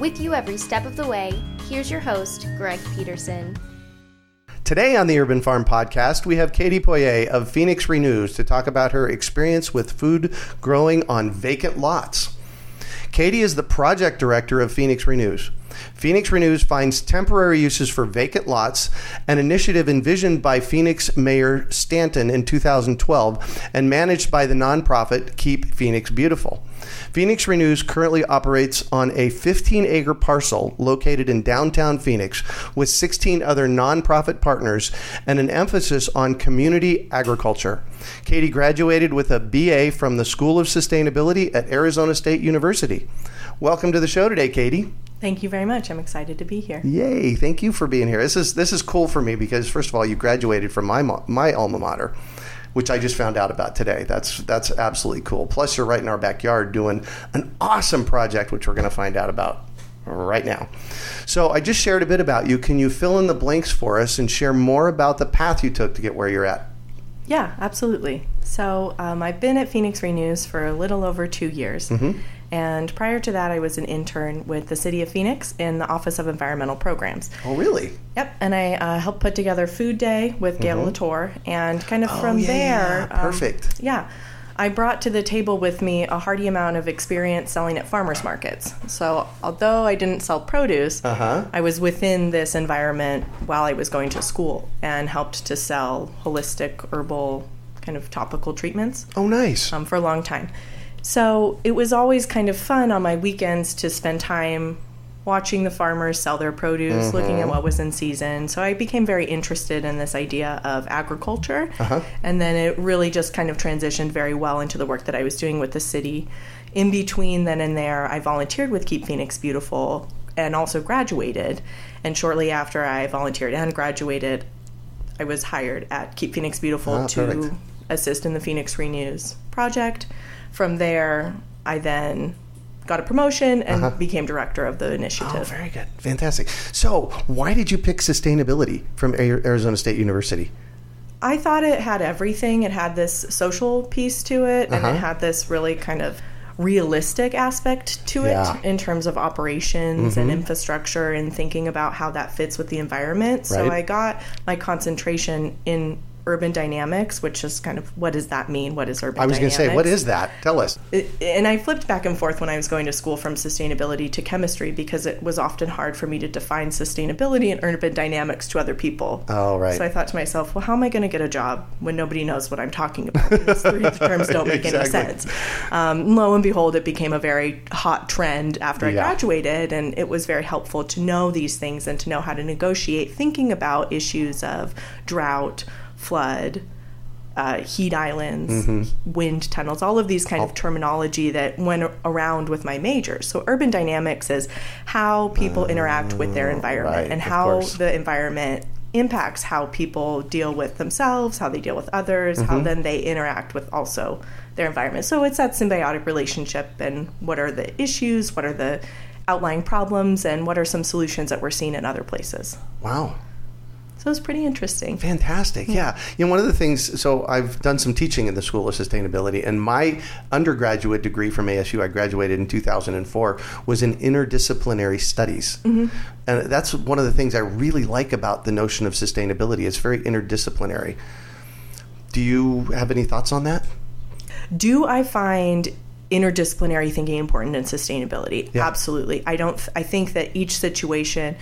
With you every step of the way, here's your host, Greg Peterson. Today on the Urban Farm Podcast, we have Katie Poirier of Phoenix Renews to talk about her experience with food growing on vacant lots. Katie is the project director of Phoenix Renews. Phoenix Renews finds temporary uses for vacant lots, an initiative envisioned by Phoenix Mayor Stanton in 2012 and managed by the nonprofit Keep Phoenix Beautiful. Phoenix Renews currently operates on a 15-acre parcel located in downtown Phoenix with 16 other nonprofit partners and an emphasis on community agriculture. Katie graduated with a BA from the School of Sustainability at Arizona State University. Welcome to the show today, Katie. Thank you very much. I'm excited to be here. Yay. Thank you for being here. This is cool for me because, first of all, you graduated from my alma mater, which I just found out about today. That's absolutely cool. Plus, you're right in our backyard doing an awesome project, which we're going to find out about right now. So I just shared a bit about you. Can you fill in the blanks for us and share more about the path you took to get where you're at? Yeah, absolutely. So I've been at Phoenix Renews for a little over 2 years. Mm-hmm. And prior to that, I was an intern with the City of Phoenix in the Office of Environmental Programs. Oh, really? Yep. And I helped put together Food Day with Gail Latour. And kind of there... Yeah. Perfect. Yeah. I brought to the table with me a hearty amount of experience selling at farmers markets. So although I didn't sell produce, I was within this environment while I was going to school and helped to sell holistic, herbal, kind of topical treatments. Oh, nice. For a long time. So it was always kind of fun on my weekends to spend time watching the farmers sell their produce, looking at what was in season. So I became very interested in this idea of agriculture. And then it really just kind of transitioned very well into the work that I was doing with the city. In between then and there, I volunteered with Keep Phoenix Beautiful and also graduated. And shortly after I volunteered and graduated, I was hired at Keep Phoenix Beautiful to assist in the Phoenix Renews project. From there, I then got a promotion and became director of the initiative. Oh, very good. Fantastic. So why did you pick sustainability from Arizona State University? I thought it had everything. It had this social piece to it, and it had this really kind of realistic aspect to it in terms of operations and infrastructure and thinking about how that fits with the environment. Right. So I got my concentration in urban dynamics, which is kind of, what does that mean? What is urban dynamics? I was going to say, what is that? Tell us. And I flipped back and forth when I was going to school from sustainability to chemistry because it was often hard for me to define sustainability and urban dynamics to other people. Oh, right. So I thought to myself, well, how am I going to get a job when nobody knows what I'm talking about? These three terms don't make any sense. Lo and behold, it became a very hot trend after I graduated, and it was very helpful to know these things and to know how to negotiate thinking about issues of drought, flood, heat islands, wind tunnels, all of these kind of terminology that went around with my major. So urban dynamics is how people interact with their environment and how the environment impacts how people deal with themselves, how they deal with others, how then they interact with also their environment. So it's that symbiotic relationship and what are the issues, what are the outlying problems, and what are some solutions that we're seeing in other places. Wow. So it was pretty interesting. Fantastic. Yeah. You know, one of the things, so I've done some teaching in the School of Sustainability, and my undergraduate degree from ASU, I graduated in 2004, was in interdisciplinary studies. And that's one of the things I really like about the notion of sustainability. It's very interdisciplinary. Do you have any thoughts on that? Do I find interdisciplinary thinking important in sustainability? Yeah. Absolutely. I think that each situation,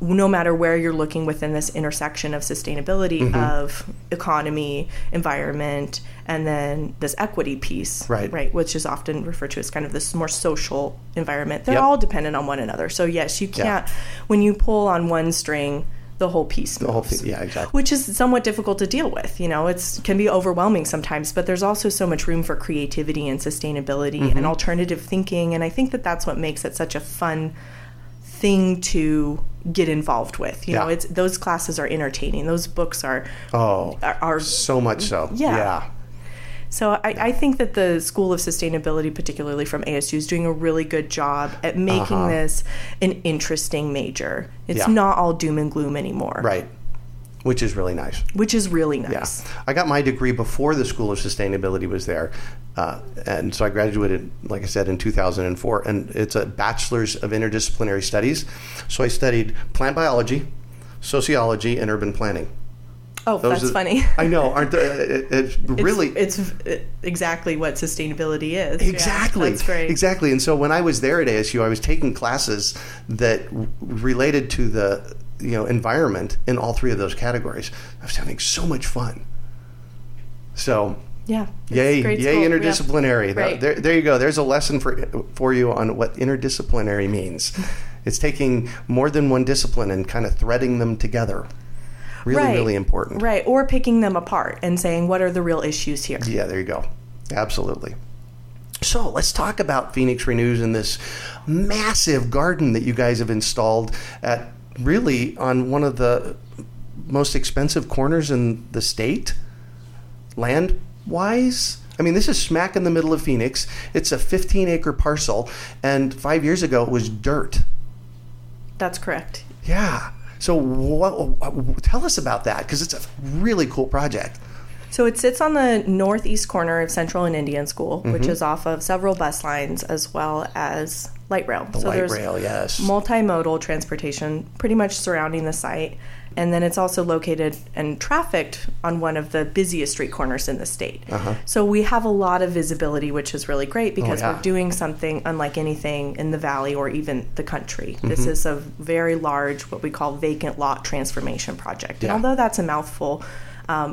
no matter where you're looking within this intersection of sustainability, mm-hmm. of economy, environment, and then this equity piece, right, which is often referred to as kind of this more social environment, they're yep. all dependent on one another. So yes, you can't, yeah. when you pull on one string, the whole piece moves. The whole piece, yeah, exactly. Which is somewhat difficult to deal with. You know, it can be overwhelming sometimes, but there's also so much room for creativity and sustainability mm-hmm. and alternative thinking. And I think that that's what makes it such a fun thing to get involved with. You yeah. know, it's those classes are entertaining. Those books are so much so. Yeah. yeah. So I think that the School of Sustainability, particularly from ASU, is doing a really good job at making uh-huh. this an interesting major. It's yeah. not all doom and gloom anymore. Right. Which is really nice. Yeah. I got my degree before the School of Sustainability was there. And so I graduated, like I said, in 2004. And it's a Bachelor's of Interdisciplinary Studies. So I studied plant biology, sociology, and urban planning. Oh, that's funny. I know, aren't they? It's exactly what sustainability is. Exactly. Yeah, that's great. Exactly. And so when I was there at ASU, I was taking classes that related to the environment in all three of those categories. I was having so much fun. So yeah, yay, interdisciplinary. Yeah. Right. There you go. There's a lesson for you on what interdisciplinary means. It's taking more than one discipline and kind of threading them together. Really, right. really important. Right. Or picking them apart and saying, what are the real issues here? Yeah, there you go. Absolutely. So let's talk about Phoenix Renews and this massive garden that you guys have installed at really on one of the most expensive corners in the state, land-wise. I mean, this is smack in the middle of Phoenix. It's a 15-acre parcel, and 5 years ago it was dirt. That's correct. Yeah. So tell us about that, because it's a really cool project. So it sits on the northeast corner of Central and Indian School, mm-hmm. which is off of several bus lines as well as light rail. There's multimodal transportation pretty much surrounding the site. And then it's also located and trafficked on one of the busiest street corners in the state. Uh-huh. So we have a lot of visibility, which is really great because we're doing something unlike anything in the valley or even the country. Mm-hmm. This is a very large, what we call vacant lot transformation project. Yeah. And although that's a mouthful,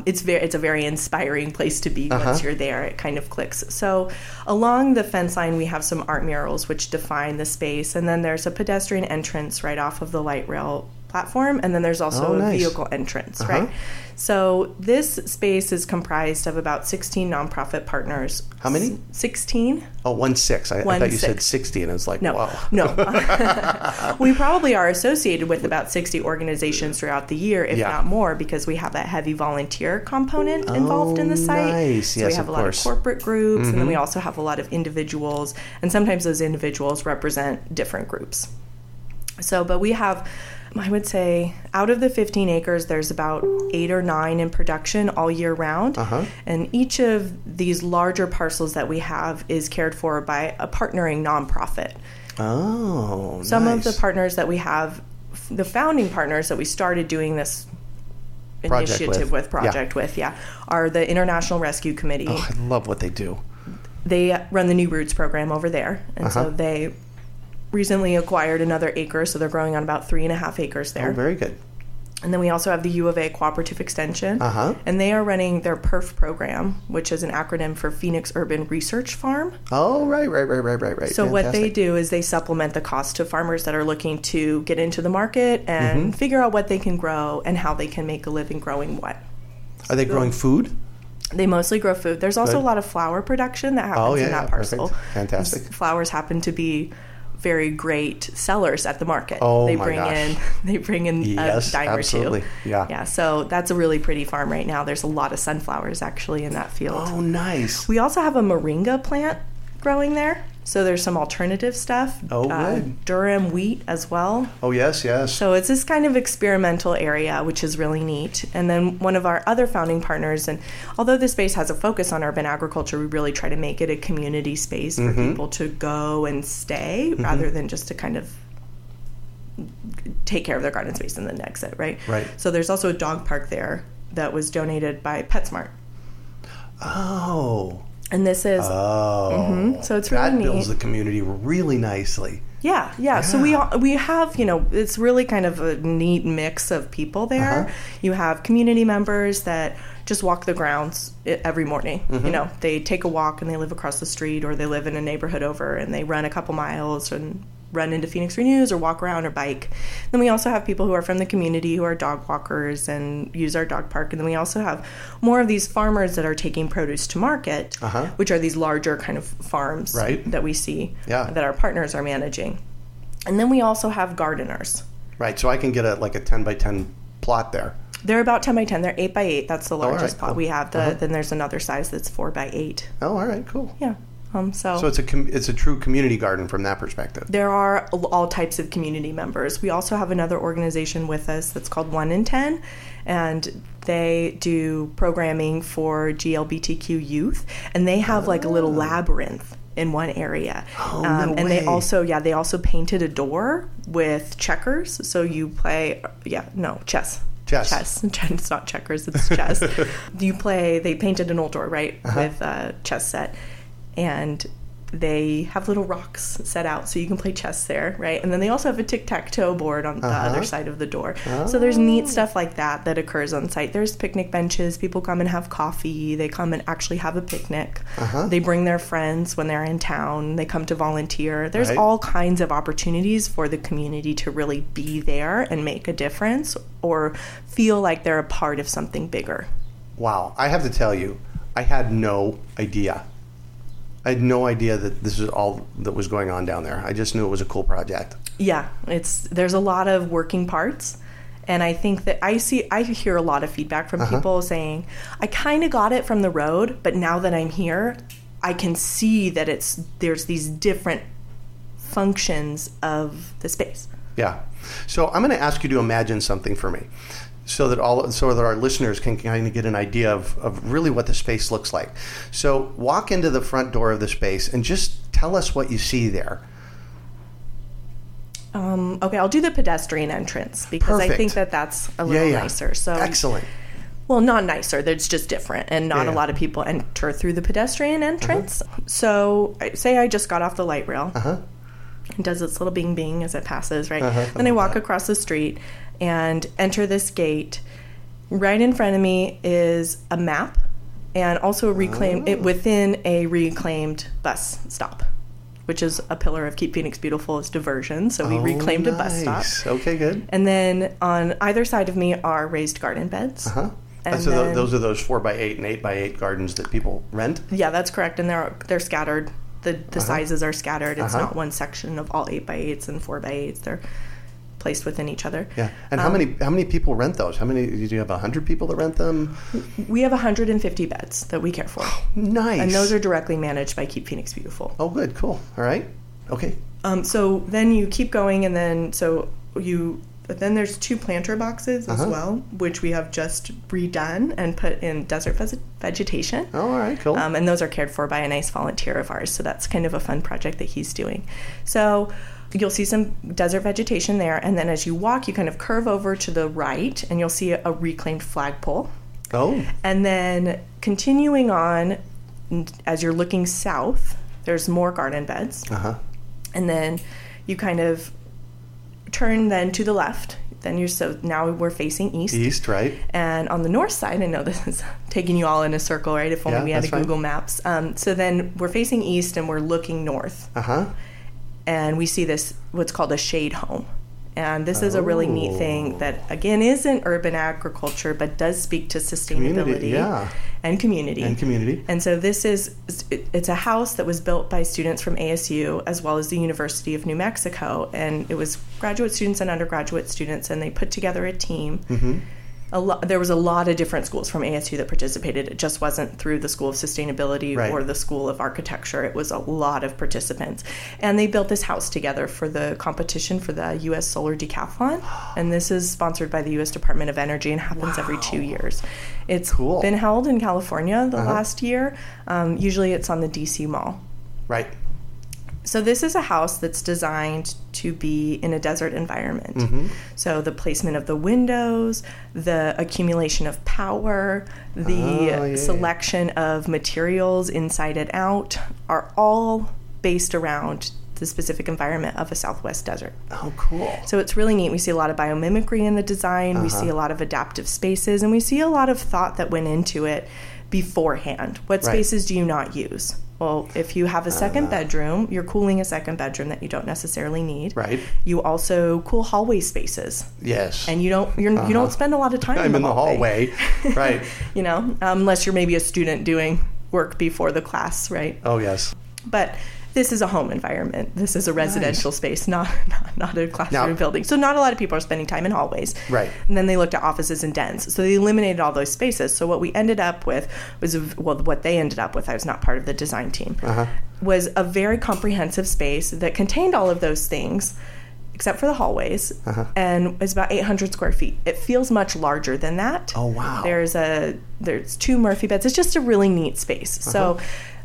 it's a very inspiring place to be once you're there. It kind of clicks. So along the fence line, we have some art murals which define the space. And then there's a pedestrian entrance right off of the light rail platform, and then there's also a vehicle entrance, right? So this space is comprised of about 16 nonprofit partners. How many? 16. Oh, 1-6. I thought you said 60, and I was like, no, wow. No. We probably are associated with about 60 organizations throughout the year, if not more, because we have that heavy volunteer component involved in the site. Nice. So yes, we have a lot of corporate groups, mm-hmm. and then we also have a lot of individuals, and sometimes those individuals represent different groups. So, but we have, I would say, out of the 15 acres, there's about 8 or 9 in production all year round. Uh-huh. And each of these larger parcels that we have is cared for by a partnering nonprofit. Oh, some nice. Of the partners that we have, the founding partners that we started doing this project with, are the International Rescue Committee. Oh, I love what they do. They run the New Roots program over there. And so they recently acquired another acre, so they're growing on about 3.5 acres there. Oh, very good. And then we also have the U of A Cooperative Extension, and they are running their PERF program, which is an acronym for Phoenix Urban Research Farm. Oh, right. So Fantastic. What they do is they supplement the cost to farmers that are looking to get into the market and figure out what they can grow and how they can make a living growing what. Are they growing food? They mostly grow food. There's also a lot of flower production that happens in that parcel. Perfect. Fantastic. These flowers happen to be very great sellers at the market. They bring in a dime or two. Yeah. So that's a really pretty farm right now. There's a lot of sunflowers actually in that field. Oh, nice. We also have a moringa plant growing there. So there's some alternative stuff. Oh, good. Durum wheat as well. Oh, yes. So it's this kind of experimental area, which is really neat. And then one of our other founding partners, and although this space has a focus on urban agriculture, we really try to make it a community space for people to go and stay rather than just to kind of take care of their garden space and then exit, right? Right. So there's also a dog park there that was donated by PetSmart. Oh, And this is, so it's really neat. That builds the community really nicely. Yeah. So we have, it's really kind of a neat mix of people there. Uh-huh. You have community members that just walk the grounds every morning. Mm-hmm. They take a walk and they live across the street, or they live in a neighborhood over and they run a couple miles and run into Phoenix Renews or walk around or bike. Then we also have people who are from the community who are dog walkers and use our dog park. And then we also have more of these farmers that are taking produce to market, which are these larger kind of farms that we see that our partners are managing. And then we also have gardeners. Right. So I can get a 10 by 10 plot there. They're about 10 by 10. They're 8 by 8. That's the largest plot we have. Then there's another size that's 4 by 8. Oh, all right. Cool. Yeah. So it's a true community garden from that perspective. There are all types of community members. We also have another organization with us that's called One in Ten, and they do programming for GLBTQ youth, and they have a little labyrinth in one area. And they also painted a door with checkers. So you play chess. Chess. It's not checkers. It's chess. They painted an old door with a chess set. And they have little rocks set out so you can play chess there, right? And then they also have a tic-tac-toe board on the other side of the door. Oh. So there's neat stuff like that occurs on site. There's picnic benches. People come and have coffee. They come and actually have a picnic. They bring their friends when they're in town. They come to volunteer. There's all kinds of opportunities for the community to really be there and make a difference or feel like they're a part of something bigger. Wow. I have to tell you, I had no idea. I had no idea that this is all that was going on down there. I just knew it was a cool project. Yeah, there's a lot of working parts, and I think that I hear a lot of feedback from people saying, I kind of got it from the road, but now that I'm here, I can see that there's these different functions of the space. Yeah. So I'm going to ask you to imagine something for me, so that our listeners can kind of get an idea of really what the space looks like. So walk into the front door of the space and just tell us what you see there. Okay, I'll do the pedestrian entrance because I think that's a little nicer. So excellent. Well, not nicer. That's just different, and not a lot of people enter through the pedestrian entrance. So say I just got off the light rail. It does its little bing bing as it passes, right? Then I walk across the street and enter this gate. Right in front of me is a map and also a within a reclaimed bus stop, which is a pillar of Keep Phoenix Beautiful is diversion. So we reclaimed a bus stop. Okay, good. And then on either side of me are raised garden beds. And so then, those are those 4x8 and 8x8 gardens that people rent? Yeah, that's correct. And they're scattered. The sizes are scattered. It's not one section of all 8x8s and 4x8s. They're placed within each other. Yeah. And how many people rent those? Do you have 100 people that rent them? We have 150 beds that we care for. Nice. And those are directly managed by Keep Phoenix Beautiful. Oh, good. Cool. All right. Okay. So then you keep going, and then there's two planter boxes as well, which we have just redone and put in desert vegetation. Oh, all right, cool. And those are cared for by a nice volunteer of ours, so that's kind of a fun project that he's doing. So you'll see some desert vegetation there, and then as you walk, you kind of curve over to the right, and you'll see a reclaimed flagpole. Oh. And then continuing on, as you're looking south, there's more garden beds. And then you kind of turn then to the left. So now we're facing east. East, right. And on the north side, I know this is taking you all in a circle, right? If only we had Google Maps. So then we're facing east and we're looking north. And we see this, what's called a shade home. And this is a really neat thing that, again, isn't urban agriculture, but does speak to sustainability and community. And so this is, it's a house that was built by students from ASU as well as the University of New Mexico. And it was graduate students and undergraduate students, and they put together a team. There was a lot of different schools from ASU that participated. It just wasn't through the School of Sustainability or the School of Architecture. It was a lot of participants. And they built this house together for the competition for the U.S. Solar Decathlon. And this is sponsored by the U.S. Department of Energy and happens every 2 years. It's been held in California the last year. Usually it's on the D.C. Mall. Right. So this is a house that's designed to be in a desert environment. Mm-hmm. So the placement of the windows, the accumulation of power, the selection of materials inside and out are all based around the specific environment of a Southwest desert. Oh, cool. So it's really neat. We see a lot of biomimicry in the design. Uh-huh. We see a lot of adaptive spaces, and we see a lot of thought that went into it beforehand. What spaces do you not use? Well, if you have a second bedroom, you're cooling a second bedroom that you don't necessarily need. Right. You also cool hallway spaces. Yes. And you don't spend a lot of time in the hallway. Right. You know, unless you're maybe a student doing work before the class, right? Oh, yes. But this is a home environment. This is a residential space, not a classroom building. So not a lot of people are spending time in hallways. Right. And then they looked at offices and dens. So they eliminated all those spaces. So what we ended up with was, what they ended up with, I was not part of the design team, was a very comprehensive space that contained all of those things, except for the hallways, and it's about 800 square feet. It feels much larger than that. Oh, wow. There's two Murphy beds. It's just a really neat space. So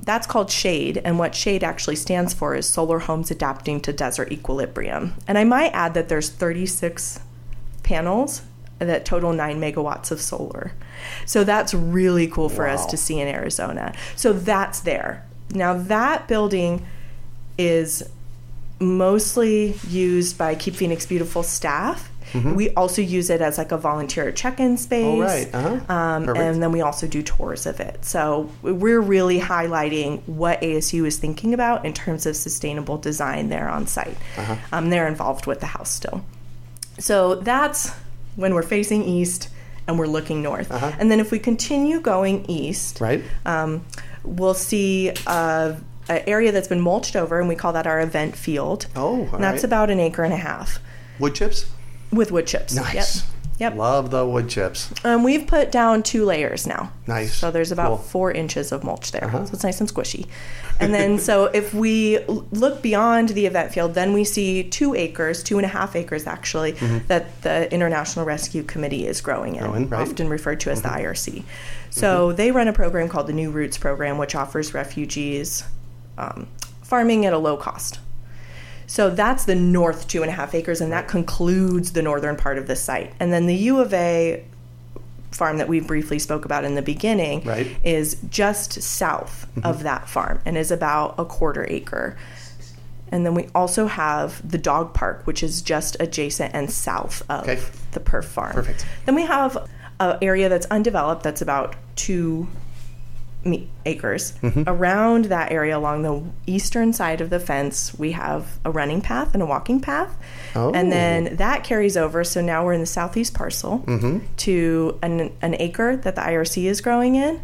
that's called SHADE, and what SHADE actually stands for is Solar Homes Adapting to Desert Equilibrium. And I might add that there's 36 panels that total 9 megawatts of solar. So that's really cool for us to see in Arizona. So that's there. Now that building is mostly used by Keep Phoenix Beautiful staff. Mm-hmm. We also use it as like a volunteer check-in space. Oh, right. Uh-huh. And then we also do tours of it. So we're really highlighting what ASU is thinking about in terms of sustainable design there on site. Uh-huh. They're involved with the house still. So that's when we're facing east and we're looking north. Uh-huh. And then if we continue going east, we'll see an area that's been mulched over, and we call that our event field. Oh, all and that's about an acre and a half. Wood chips? With wood chips. Nice. Yep. Love the wood chips. We've put down 2 layers now. Nice. So there's about 4 inches of mulch there. Uh-huh. So it's nice and squishy. And then so if we look beyond the event field, then we see 2.5 acres actually, that the International Rescue Committee is growing in, often referred to as the IRC. So they run a program called the New Roots Program, which offers refugees farming at a low cost. So that's the north 2.5 acres, and that concludes the northern part of the site. And then the U of A farm that we briefly spoke about in the beginning is just south of that farm and is about a quarter acre. And then we also have the dog park, which is just adjacent and south of the PERF farm. Perfect. Then we have an area that's undeveloped that's about 2 acres. Around that area along the eastern side of the fence, we have a running path and a walking path. Oh. And then that carries over. So now we're in the southeast parcel to an acre that the IRC is growing in,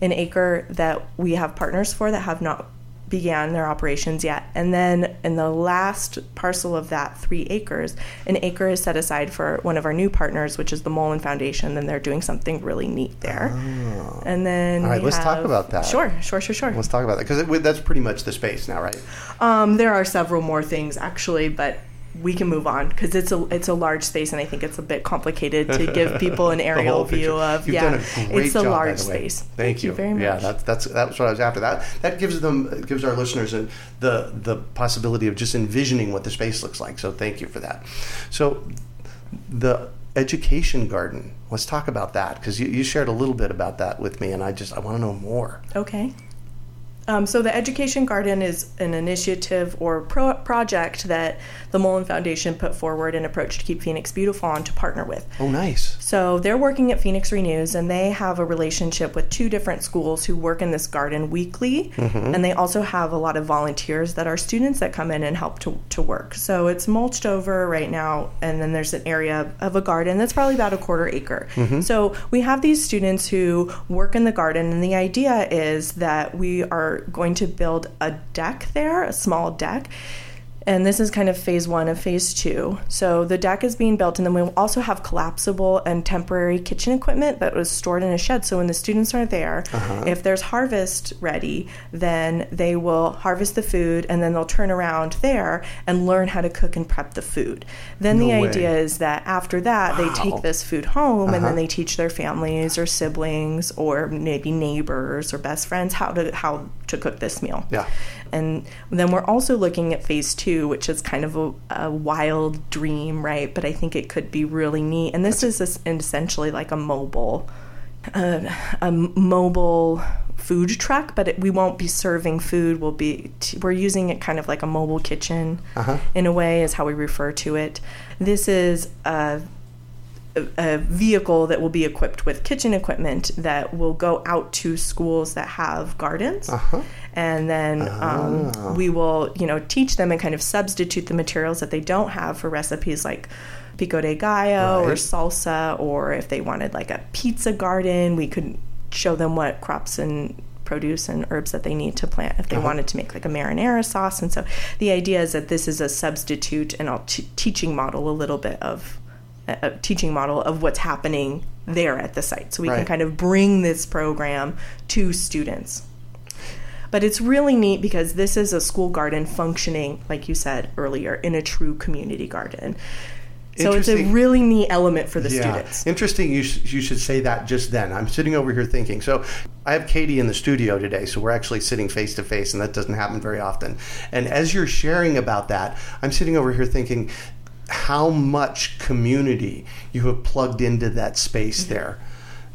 an acre that we have partners for that have not began their operations yet. And then in the last parcel of that 3 acres, an acre is set aside for one of our new partners, which is the Mullen Foundation, and they're doing something really neat there. Oh. And then all right, let's talk about that. Sure. Let's talk about that, because that's pretty much the space now, right? There are several more things, actually, but we can move on because it's a large space, and I think it's a bit complicated to give people an aerial view of. You've done a great job, large space. Thank you very much. Yeah, that's what I was after. That gives our listeners the possibility of just envisioning what the space looks like. So thank you for that. So the education garden. Let's talk about that, because you shared a little bit about that with me, and I want to know more. Okay. So the Education Garden is an initiative or project that the Mullen Foundation put forward and approached Keep Phoenix Beautiful on to partner with. Oh, nice. So they're working at Phoenix Renews, and they have a relationship with 2 different schools who work in this garden weekly, and they also have a lot of volunteers that are students that come in and help to work. So it's mulched over right now, and then there's an area of a garden that's probably about a quarter acre. So we have these students who work in the garden, and the idea is that we are going to build a deck there, a small deck. And this is kind of phase 1 of phase 2. So the deck is being built, and then we also have collapsible and temporary kitchen equipment that was stored in a shed. So when the students are there, if there's harvest ready, then they will harvest the food, and then they'll turn around there and learn how to cook and prep the food. Then idea is that after that, they take this food home, and then they teach their families or siblings or maybe neighbors or best friends how to cook this meal. Yeah. And then we're also looking at phase 2, which is kind of a wild dream, right? But I think it could be really neat. And this is essentially like a mobile food truck, but we won't be serving food. We're using it kind of like a mobile kitchen in a way, is how we refer to it. This is a vehicle that will be equipped with kitchen equipment that will go out to schools that have gardens. And then we will, teach them and kind of substitute the materials that they don't have for recipes like pico de gallo or salsa, or if they wanted like a pizza garden, we could show them what crops and produce and herbs that they need to plant if they wanted to make like a marinara sauce. And so the idea is that this is a substitute and a teaching model of what's happening there at the site. So we can kind of bring this program to students. But it's really neat because this is a school garden functioning, like you said earlier, in a true community garden. So it's a really neat element for the students. Interesting you should say that just then. I'm sitting over here thinking. So I have Katie in the studio today, so we're actually sitting face to face, and that doesn't happen very often. And as you're sharing about that, I'm sitting over here thinking how much community you have plugged into that space there.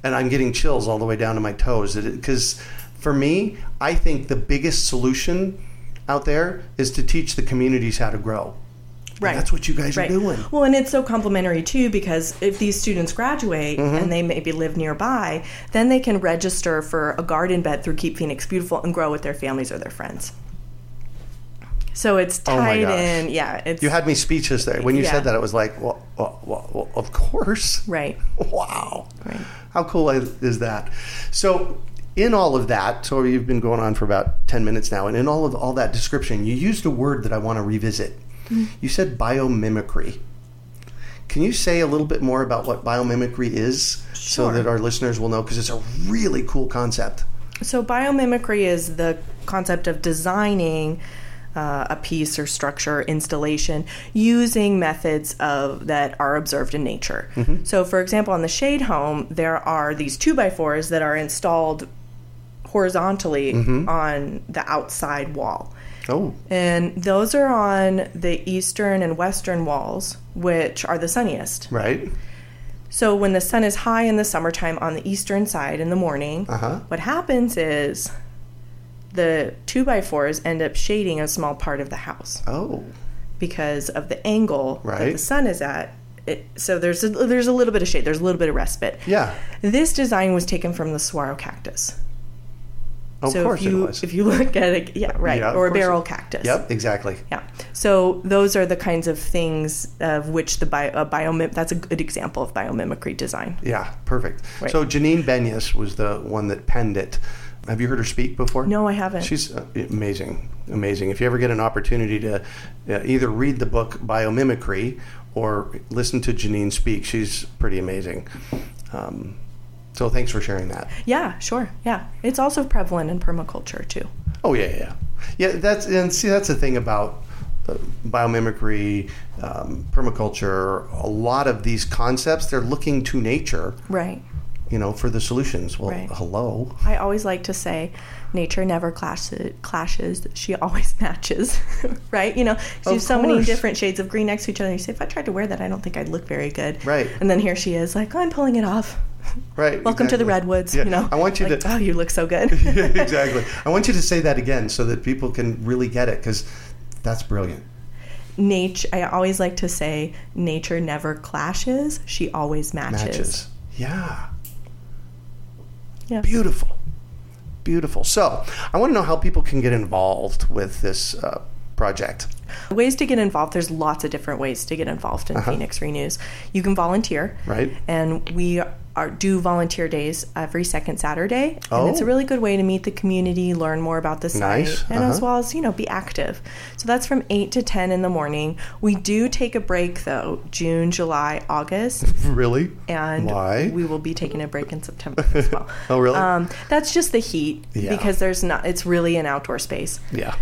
And I'm getting chills all the way down to my toes. Because for me, I think the biggest solution out there is to teach the communities how to grow. Right. And that's what you guys are doing. Well, and it's so complementary, too, because if these students graduate and they maybe live nearby, then they can register for a garden bed through Keep Phoenix Beautiful and grow with their families or their friends. So it's tied in. Yeah, you had me speechless there. When you said that, it was like, well, of course. Right. Wow. Right. How cool is that? So in all of that, so you've been going on for about 10 minutes now, and in all that description, you used a word that I want to revisit. You said biomimicry. Can you say a little bit more about what biomimicry is so that our listeners will know? Because it's a really cool concept. So biomimicry is the concept of designing a piece or structure, installation, using methods that are observed in nature. So, for example, on the Shade Home, there are these 2x4s that are installed horizontally on the outside wall. And those are on the eastern and western walls, which are the sunniest. Right. So when the sun is high in the summertime on the eastern side in the morning, what happens is the 2x4s end up shading a small part of the house. Because of the angle that the sun is at. So there's a little bit of shade. There's a little bit of respite. Yeah. This design was taken from the saguaro cactus. Of course it was. If you look at it, or a barrel cactus. Yep, exactly. Yeah. So those are the kinds of things of which that's a good example of biomimicry design. Yeah, perfect. Right. So Janine Benyus was the one that penned it. Have you heard her speak before? No, I haven't. She's amazing. If you ever get an opportunity to either read the book Biomimicry or listen to Janine speak, she's pretty amazing. So thanks for sharing that. Yeah, sure. Yeah. It's also prevalent in permaculture, too. Oh, yeah. That's the thing about biomimicry, permaculture. A lot of these concepts, they're looking to nature. Right. For the solutions. Well, hello. I always like to say nature never clashes. She always matches, right? You have so many different shades of green next to each other. You say, if I tried to wear that, I don't think I'd look very good. Right. And then here she is like, I'm pulling it off. Right. Welcome to the redwoods. Yeah. I want you to. Oh, you look so good. Yeah, exactly. I want you to say that again so that people can really get it, because that's brilliant. I always like to say nature never clashes. She always matches. Yeah. Yeah. Beautiful. So I want to know how people can get involved with this project. Ways to get involved. There's lots of different ways to get involved in Phoenix Renews. You can volunteer. Right. And we do volunteer days every second Saturday. And it's a really good way to meet the community, learn more about the site, and as well as, be active. So that's from 8 to 10 in the morning. We do take a break, though, June, July, August. Really? And why? We will be taking a break in September as well. Oh, really? That's just the heat because it's really an outdoor space. Yeah.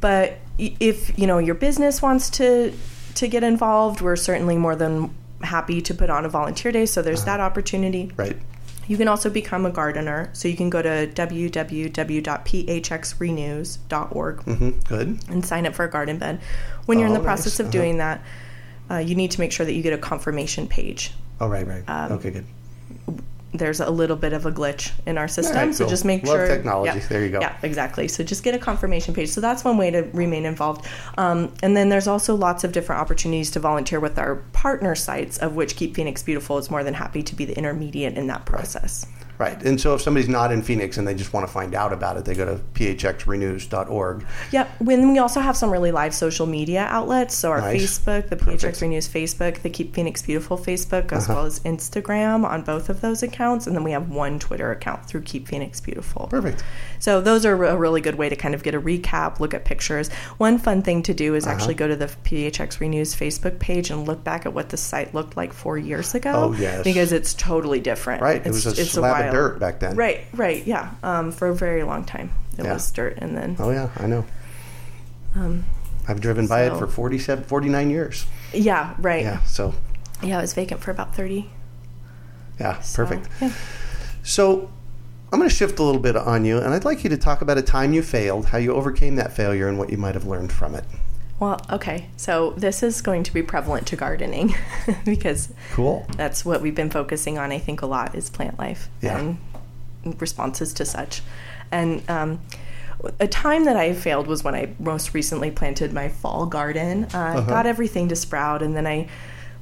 But if, your business wants to get involved, we're certainly more than happy to put on a volunteer day. So there's that opportunity. Right. You can also become a gardener, so you can go to www.phxrenews.org and sign up for a garden bed. When you're in the process of doing that, you need to make sure that you get a confirmation page. Oh, right. Okay, good. There's a little bit of a glitch in our system, so just make sure. Love technology. Yeah, there you go. Yeah, exactly. So just get a confirmation page. So that's one way to remain involved. And then there's also lots of different opportunities to volunteer with our partner sites, of which Keep Phoenix Beautiful is more than happy to be the intermediate in that process. Right. And so if somebody's not in Phoenix and they just want to find out about it, they go to phxrenews.org. Yep. When we also have some really live social media outlets. So our Facebook, the PHX Renews Facebook, the Keep Phoenix Beautiful Facebook, as well as Instagram on both of those accounts. And then we have one Twitter account through Keep Phoenix Beautiful. Perfect. So those are a really good way to kind of get a recap, look at pictures. One fun thing to do is actually go to the PHX Renews Facebook page and look back at what the site looked like 4 years ago. Oh, yes. Because it's totally different. Right. It was a slab of dirt back then. Right, yeah. For a very long time. It was dirt, and then... Oh, yeah, I know. I've driven by it for 49 years. Yeah, right. Yeah, so... Yeah, it was vacant for about 30. Yeah, so, perfect. Yeah. So... I'm going to shift a little bit on you, and I'd like you to talk about a time you failed, how you overcame that failure, and what you might have learned from it. Well, okay. So this is going to be prevalent to gardening because that's what we've been focusing on, I think, a lot is plant life and responses to such. And a time that I failed was when I most recently planted my fall garden. I got everything to sprout, and then I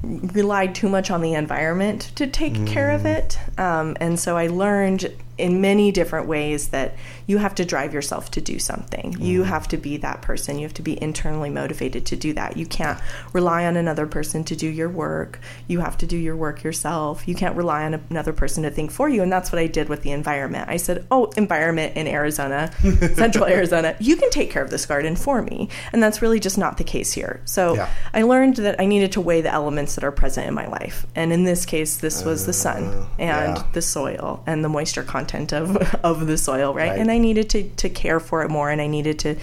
relied too much on the environment to take care of it. And so I learned in many different ways that you have to drive yourself to do something. You have to be that person. You have to be internally motivated to do that. You can't rely on another person to do your work. You have to do your work yourself. You can't rely on another person to think for you. And that's what I did with the environment. I said, environment in Arizona, central Arizona, you can take care of this garden for me. And that's really just not the case here. So I learned that I needed to weigh the elements that are present in my life. And in this case, this was the sun and the soil and the moisture content of the soil, right? And I needed to care for it more, and I needed to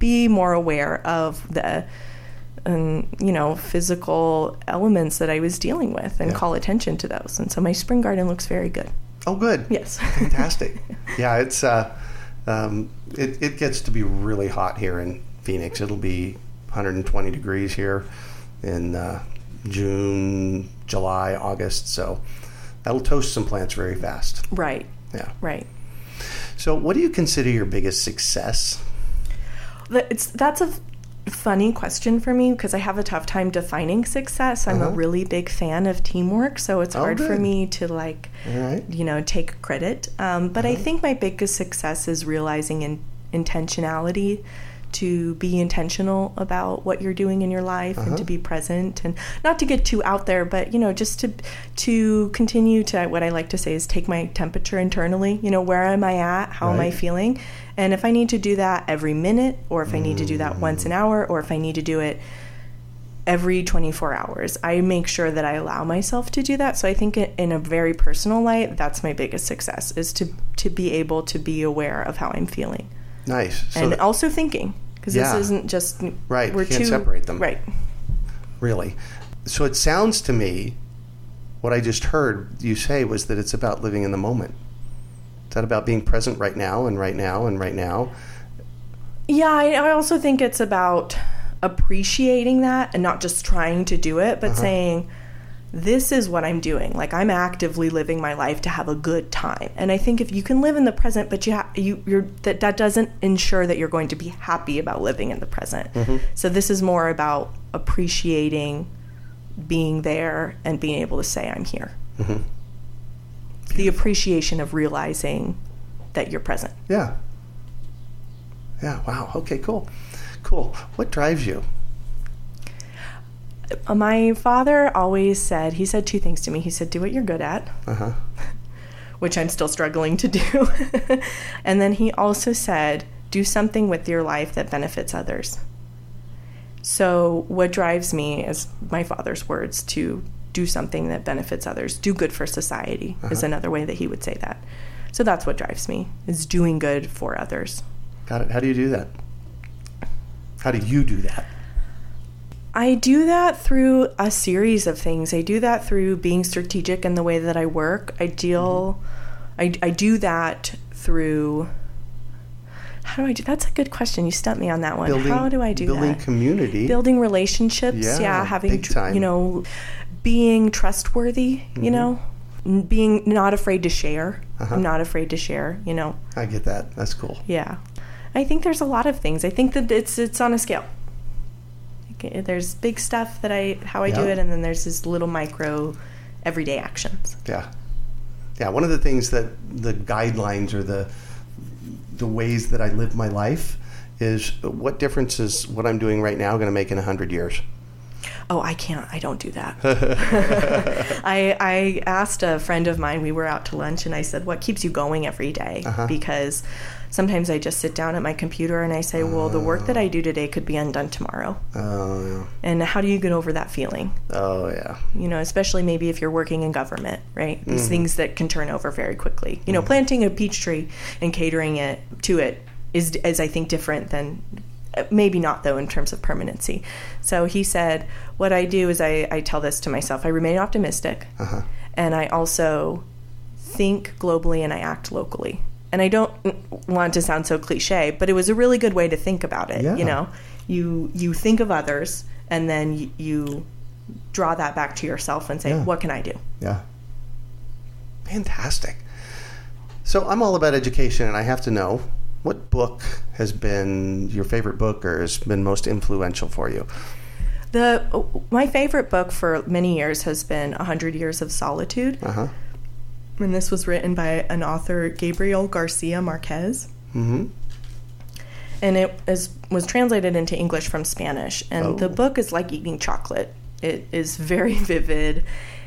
be more aware of the physical elements that I was dealing with and call attention to those. And so my spring garden looks very good. Oh, good. Yes. Fantastic. Yeah, it's it gets to be really hot here in Phoenix. It'll be 120 degrees here in June, July, August, so that'll toast some plants very fast. Right. Yeah. Right. So what do you consider your biggest success? That's a funny question for me because I have a tough time defining success. I'm a really big fan of teamwork, so it's hard for me to take credit. But I think my biggest success is realizing intentionality, to be intentional about what you're doing in your life and to be present and not to get too out there, but, just to continue to what I like to say is take my temperature internally. Where am I at? How am I feeling? And if I need to do that every minute, or if I need to do that once an hour, or if I need to do it every 24 hours, I make sure that I allow myself to do that. So I think in a very personal light, that's my biggest success is to be able to be aware of how I'm feeling. Nice. So and also thinking, because this isn't just... Right, you can't separate them. Right. Really. So it sounds to me, what I just heard you say was that it's about living in the moment. It's not about being present right now and right now and right now. Yeah, I also think it's about appreciating that and not just trying to do it, but saying... This is what I'm doing. Like, I'm actively living my life to have a good time. And I think if you can live in the present, but that doesn't ensure that you're going to be happy about living in the present. So this is more about appreciating being there and being able to say, I'm here. The appreciation of realizing that you're present. Yeah. Yeah, wow. Okay, cool. What drives you? My father always said, he said two things to me. He said, do what you're good at, which I'm still struggling to do. And then he also said, do something with your life that benefits others. So what drives me is my father's words to do something that benefits others. Do good for society is another way that he would say that. So that's what drives me, is doing good for others. Got it. How do you do that? I do that through a series of things. I do that through being strategic in the way that I work. I do that through... How do I do? That's a good question. You stumped me on that one. How do I do that? Building community. Building relationships. Yeah, having, you know, being trustworthy, mm-hmm. you know, being not afraid to share. Uh-huh. I'm not afraid to share, you know. I get that. That's cool. Yeah. I think there's a lot of things. I think that it's on a scale. There's big stuff that I do it, and then there's this little micro everyday actions. Yeah. Yeah. One of the things that the guidelines or the ways that I live my life is, what difference is what I'm doing right now going to make in 100 years? Oh, I don't do that. I asked a friend of mine, we were out to lunch, and I said, what keeps you going every day? Uh-huh. Because sometimes I just sit down at my computer and I say, well, the work that I do today could be undone tomorrow. Oh, yeah. And how do you get over that feeling? Oh, yeah. You know, especially maybe if you're working in government, right? These mm-hmm. things that can turn over very quickly. You mm-hmm. know, planting a peach tree and catering it to it is I think, different than... Maybe not, though, in terms of permanency. So he said, what I do is I tell this to myself. I remain optimistic, uh-huh. and I also think globally and I act locally. And I don't want to sound so cliche, but it was a really good way to think about it. Yeah. You know, you think of others, and then you draw that back to yourself and say, yeah. what can I do? Yeah. Fantastic. So I'm all about education, and I have to know, what book has been your favorite book or has been most influential for you? My favorite book for many years has been 100 Years of Solitude. Uh-huh. And this was written by an author, Gabriel Garcia Marquez. Mm-hmm. And it was translated into English from Spanish. And the book is like eating chocolate. It is very vivid.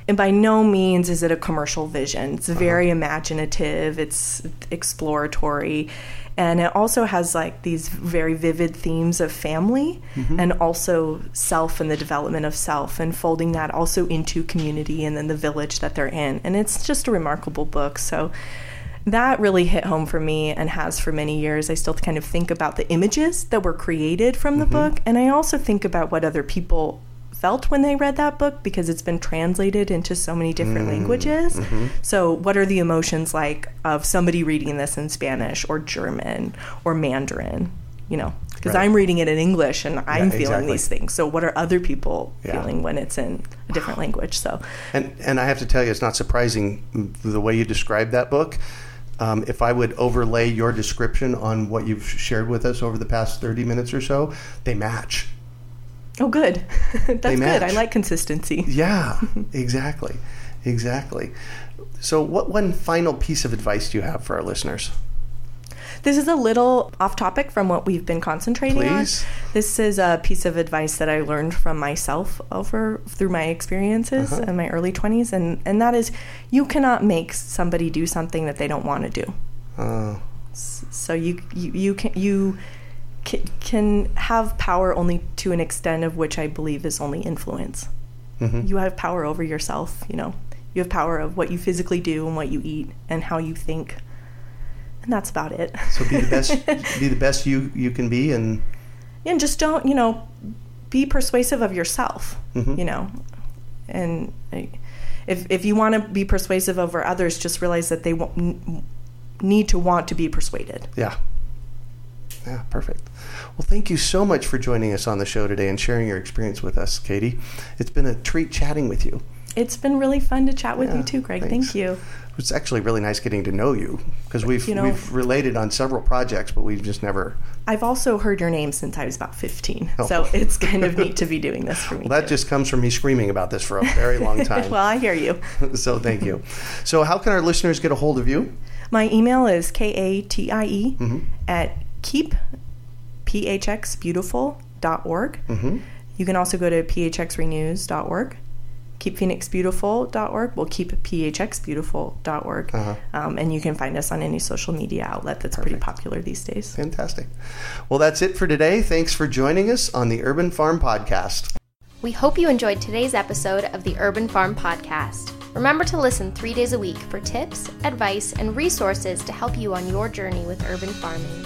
And by no means is it a commercial vision. It's very imaginative. It's exploratory. And it also has like these very vivid themes of family mm-hmm. and also self and the development of self and folding that also into community and then the village that they're in. And it's just a remarkable book. So that really hit home for me and has for many years. I still kind of think about the images that were created from the mm-hmm. book. And I also think about what other people felt when they read that book because it's been translated into so many different languages. Mm-hmm. So what are the emotions like of somebody reading this in Spanish or German or Mandarin, you know, because right. I'm reading it in English and I'm feeling these things. So what are other people feeling when it's in a different language? So, and I have to tell you, it's not surprising the way you describe that book. If I would overlay your description on what you've shared with us over the past 30 minutes or so, they match. Oh, good. That's good. I like consistency. Yeah, exactly. Exactly. So what one final piece of advice do you have for our listeners? This is a little off topic from what we've been concentrating on. This is a piece of advice that I learned from myself through my experiences in my early 20s. And that is, you cannot make somebody do something that they don't want to do. So you can have power only to an extent of which I believe is only influence. Mm-hmm. You have power over yourself, you know. You have power of what you physically do and what you eat and how you think. And that's about it. So be the best you can be and just don't, you know, be persuasive of yourself, mm-hmm. you know. And if you want to be persuasive over others, just realize that they need to want to be persuaded. Yeah. Yeah, perfect. Well, thank you so much for joining us on the show today and sharing your experience with us, Katie. It's been a treat chatting with you. It's been really fun to chat with you too, Greg. Thanks. Thank you. It's actually really nice getting to know you because we've related on several projects, but we've just never... I've also heard your name since I was about 15, so it's kind of neat to be doing this for me. Well, that just comes from me screaming about this for a very long time. Well, I hear you. So thank you. So how can our listeners get a hold of you? My email is katie mm-hmm. at keepphoenixbeautiful.org. Mm-hmm. You can also go to phxrenews.org. Keepphoenixbeautiful.org. We'll keep phxbeautiful.org. Uh-huh. And you can find us on any social media outlet that's pretty popular these days. Fantastic. Well, that's it for today. Thanks for joining us on the Urban Farm Podcast. We hope you enjoyed today's episode of the Urban Farm Podcast. Remember to listen 3 days a week for tips, advice, and resources to help you on your journey with urban farming.